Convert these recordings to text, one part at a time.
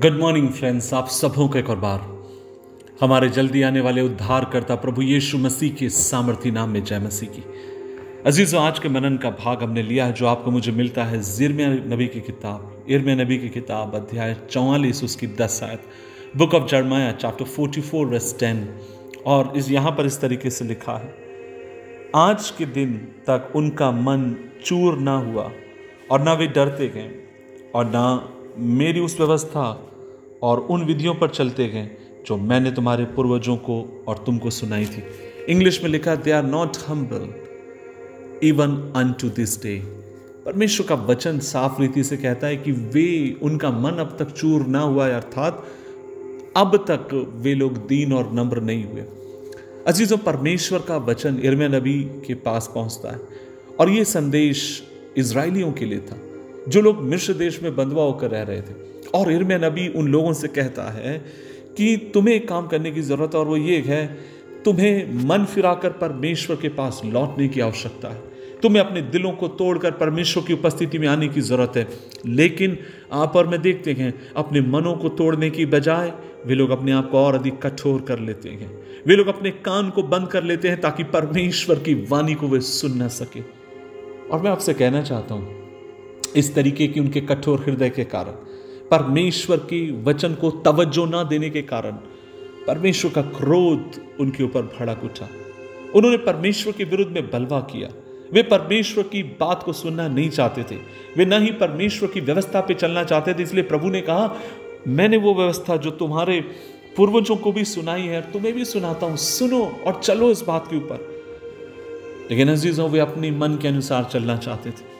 Good morning friends, आप सबों का एक और बार हमारे जल्दी आने वाले उद्धारकर्ता प्रभु यीशु मसीह के सामर्थी नाम में जय मसीह की। अजीजों, आज के मनन का भाग हमने लिया है जो आपको मुझे मिलता है यिर्मयाह नबी की किताब अध्याय 44 उसकी 10 आयत, book of Jeremiah chapter 44 verse 10। और इस यहाँ पर इस तरीके से लिखा है, आज के दिन तक उनका मन चूर ना हुआ और ना वे डरते गए और ना मेरी उस व्यवस्था और उन विधियों पर चलते गए जो मैंने तुम्हारे पूर्वजों को और तुमको सुनाई थी। इंग्लिश में लिखा, they are not humble even unto this day. परमेश्वर का वचन साफ रीति से कहता है कि वे, उनका मन अब तक चूर ना हुआ, अर्थात अब तक वे लोग दीन और नम्र नहीं हुए। अजीजों, परमेश्वर का वचन यिर्मयाह नबी के पास पहुंचता है और ये संदेश इजरायलियों के लिए था जो लोग मिस्र देश में बंधवा होकर रह रहे थे। और यिर्मयाह नबी उन लोगों से कहता है कि तुम्हें एक काम करने की ज़रूरत है और वो ये है, तुम्हें मन फिराकर परमेश्वर के पास लौटने की आवश्यकता है। तुम्हें अपने दिलों को तोड़कर परमेश्वर की उपस्थिति में आने की ज़रूरत है। लेकिन आप और मैं देखते हैं, अपने मनों को तोड़ने की बजाय वे लोग अपने आप को और अधिक कठोर कर लेते हैं। वे लोग अपने कान को बंद कर लेते हैं ताकि परमेश्वर की वाणी को वे सुन ना सके। और मैं आपसे कहना चाहता हूँ, इस तरीके की उनके कठोर हृदय के कारण, परमेश्वर की वचन को तवज्जो ना देने के कारण, परमेश्वर का क्रोध उनके ऊपर भड़क उठा। उन्होंने परमेश्वर के विरुद्ध में बलवा किया। वे परमेश्वर की बात को सुनना नहीं चाहते थे, वे ना ही परमेश्वर की व्यवस्था पे चलना चाहते थे। इसलिए प्रभु ने कहा, मैंने वो व्यवस्था जो तुम्हारे पूर्वजों को भी सुनाई है तुम्हें भी सुनाता हूँ, सुनो और चलो इस बात के ऊपर। लेकिन अजीजों, वे अपने मन के अनुसार चलना चाहते थे।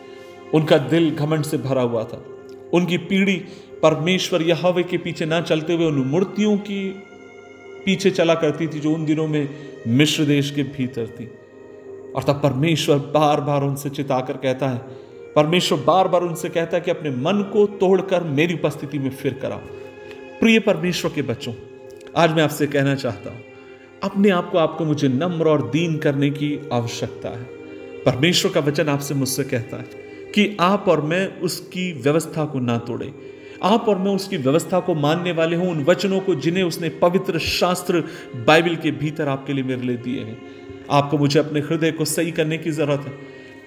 उनका दिल घमंड से भरा हुआ था। उनकी पीढ़ी परमेश्वर यहोवा के पीछे ना चलते हुए उन मूर्तियों की पीछे चला करती थी जो उन दिनों में मिस्र देश के भीतर थी। और तब परमेश्वर बार बार उनसे चिताकर कहता है, परमेश्वर बार बार उनसे कहता है कि अपने मन को तोड़कर मेरी उपस्थिति में फिर कराओ। प्रिय परमेश्वर के बच्चों, आज मैं आपसे कहना चाहता हूँ, अपने आप को, आपको मुझे नम्र और दीन करने की आवश्यकता है। परमेश्वर का वचन आपसे मुझसे कहता है कि आप और मैं उसकी व्यवस्था को ना तोड़े, आप और मैं उसकी व्यवस्था को मानने वाले हों, उन वचनों को जिन्हें उसने पवित्र शास्त्र बाइबल के भीतर आपके लिए मेरे लिए दिए हैं। आपको मुझे अपने हृदय को सही करने की ज़रूरत है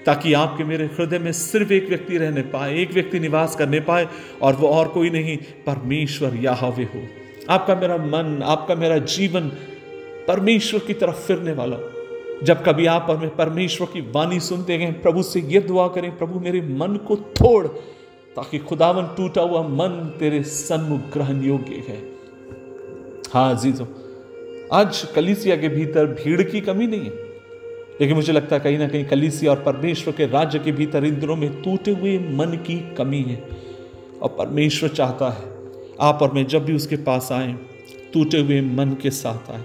ताकि आपके मेरे हृदय में सिर्फ एक व्यक्ति रहने पाए, एक व्यक्ति निवास करने पाए, और वो और कोई नहीं, परमेश्वर यहोवा हो। आपका मेरा मन, आपका मेरा जीवन परमेश्वर की तरफ फिरने वाला। जब कभी आप और मैं परमेश्वर की वाणी सुनते हैं, प्रभु से ये दुआ करें, प्रभु मेरे मन को तोड़ ताकि खुदावंद टूटा हुआ मन तेरे सन्मुख ग्रहण योग्य है। हाँ अजीजों, आज कलीसिया के भीतर भीड़ की कमी नहीं है, लेकिन मुझे लगता है कहीं ना कहीं कलीसिया और परमेश्वर के राज्य के भीतर इन दिनों में टूटे हुए मन की कमी है। और परमेश्वर चाहता है आप और मैं जब भी उसके पास आए, टूटे हुए मन के साथ आए।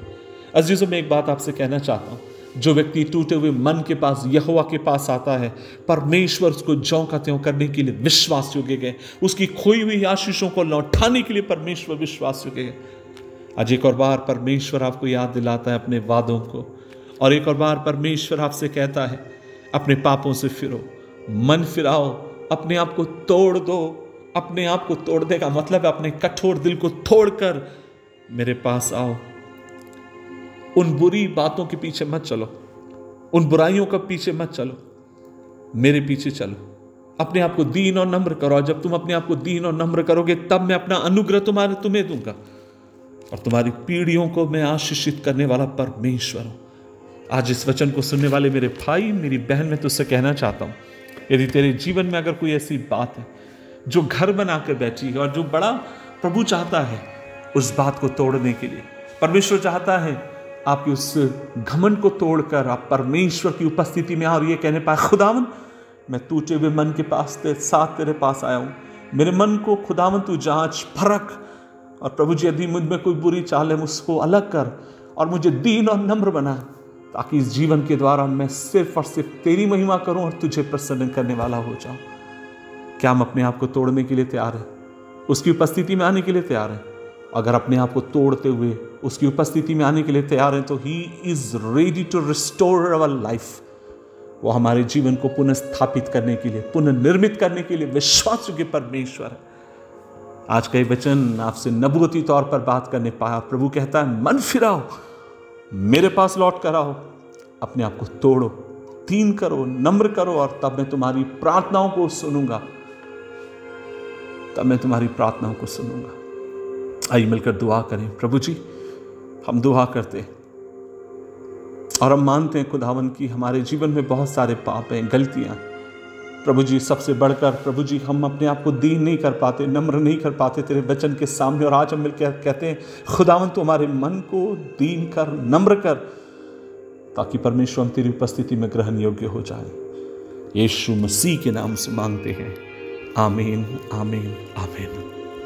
अजीजों, मैं एक बात आपसे कहना चाहता हूँ, जो व्यक्ति टूटे हुए मन के पास, यहोवा के पास आता है, परमेश्वर उसको ज्यों का त्यों करने के लिए विश्वास योग्य है। उसकी खोई हुई आशीषों को लौटाने के लिए परमेश्वर विश्वास योग्य है। आज एक और बार परमेश्वर आपको याद दिलाता है अपने वादों को, और एक और बार परमेश्वर आपसे कहता है, अपने पापों से फिरो, मन फिराओ, अपने आप को तोड़ दो। अपने आप को तोड़ने का मतलब है अपने कठोर दिल को तोड़कर मेरे पास आओ। उन बुरी बातों के पीछे मत चलो, उन बुराइयों के पीछे मत चलो, मेरे पीछे चलो। अपने आप को दीन और नम्र करो। जब तुम अपने आप को दीन और नम्र करोगे, तब मैं अपना अनुग्रह तुम्हें दूंगा और तुम्हारी पीढ़ियों को मैं आशीषित करने वाला परमेश्वर हूँ। आज इस वचन को सुनने वाले मेरे भाई, मेरी बहन, मैं तुझसे कहना चाहता हूँ, यदि तेरे जीवन में अगर कोई ऐसी बात है जो घर बनाकर बैठी है और जो बड़ा प्रभु चाहता है उस बात को तोड़ने के लिए, परमेश्वर चाहता है आपकी उस घमंड को तोड़कर आप परमेश्वर की उपस्थिति में आओ और ये कहने पाए, खुदावन मैं टूटे हुए मन के पास तेरे पास आया हूँ, मेरे मन को खुदावन तू जांच फरक, और प्रभु जी यदि मुझ में कोई बुरी चाल है मुझको अलग कर और मुझे दीन और नम्र बना, ताकि इस जीवन के द्वारा मैं सिर्फ और सिर्फ तेरी महिमा करूँ और तुझे प्रसन्न करने वाला हो जाऊँ। क्या हम अपने आप को तोड़ने के लिए तैयार हैं? उसकी उपस्थिति में आने के लिए तैयार हैं? अगर अपने आप को तोड़ते हुए उसकी उपस्थिति में आने के लिए तैयार हैं तो he is ready to restore our life. वो हमारे जीवन को पुनः स्थापित करने के लिए, पुनः निर्मित करने के लिए विश्वास योग्य परमेश्वर है। आज का ये वचन आपसे नबूवती तौर पर बात करने पाया। प्रभु कहता है, मन फिराओ, मेरे पास लौट कर आओ, अपने आप को तोड़ो, तीन करो, नम्र करो, और तब मैं तुम्हारी प्रार्थनाओं को सुनूंगा, तब मैं तुम्हारी प्रार्थनाओं को सुनूंगा। आइए मिलकर दुआ करें। प्रभु जी, हम दुआ करते हैं और हम मानते हैं खुदावंद की हमारे जीवन में बहुत सारे पाप हैं, गलतियाँ। प्रभु जी, सबसे बढ़कर प्रभु जी, हम अपने आप को दीन नहीं कर पाते, नम्र नहीं कर पाते तेरे वचन के सामने। और आज हम मिलकर कहते हैं, खुदावंद तू हमारे मन को दीन कर, नम्र कर, ताकि परमेश्वर हम तेरी उपस्थिति में ग्रहण योग्य हो जाए। यीशु मसीह के नाम से मांगते हैं, आमीन, आमीन, आमीन।